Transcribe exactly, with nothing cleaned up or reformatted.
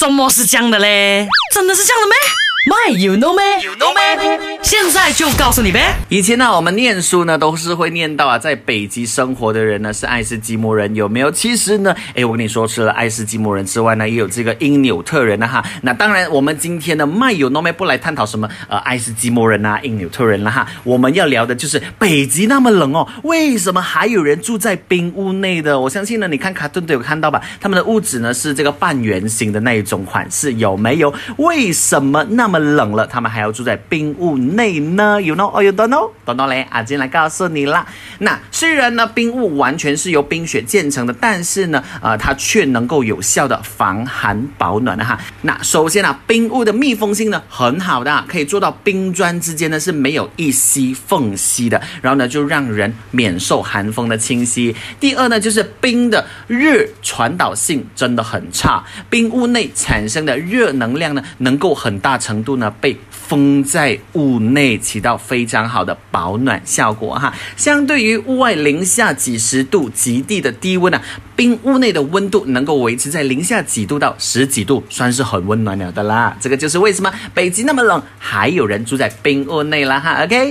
怎么是这样的嘞？真的是这样的咩？ My, you know me? You know me? 现在就告诉你呗。以前呢、啊，我们念书呢，都是会念到啊，在北极生活的人呢是爱斯基摩人，有没有？其实呢，哎，我跟你说，除了爱斯基摩人之外呢，也有这个因纽特人啊哈。那当然，我们今天呢 ，My, you know me 不来探讨什么呃爱斯基摩人啊、因纽特人啦、啊、哈。我们要聊的就是北极那么冷哦，为什么还有人住在冰屋内的？我相信呢，你看卡顿都有看到吧？他们的屋子呢是这个半圆形的那一种款式，有没有？为什么那？ 那么冷了，他们还要住在冰屋内呢 ？You know or you don't know? Don't know 嘞，阿金来告诉你啦。那虽然呢，冰屋完全是由冰雪建成的，但是呢，呃，它却能够有效的防寒保暖的哈。那首先啊，冰屋的密封性呢很好的、啊，可以做到冰砖之间呢是没有一丝缝隙的，然后呢就让人免受寒风的侵袭。第二呢，就是冰的热传导性真的很差，冰屋内产生的热能量呢能够很大程度 度呢被封在屋内，起到非常好的保暖效果哈。相对于屋外零下几十度极地的低温啊，冰屋内的温度能够维持在零下几度到十几度，算是很温暖了的啦。这个就是为什么北极那么冷，还有人住在冰屋内啦哈。OK。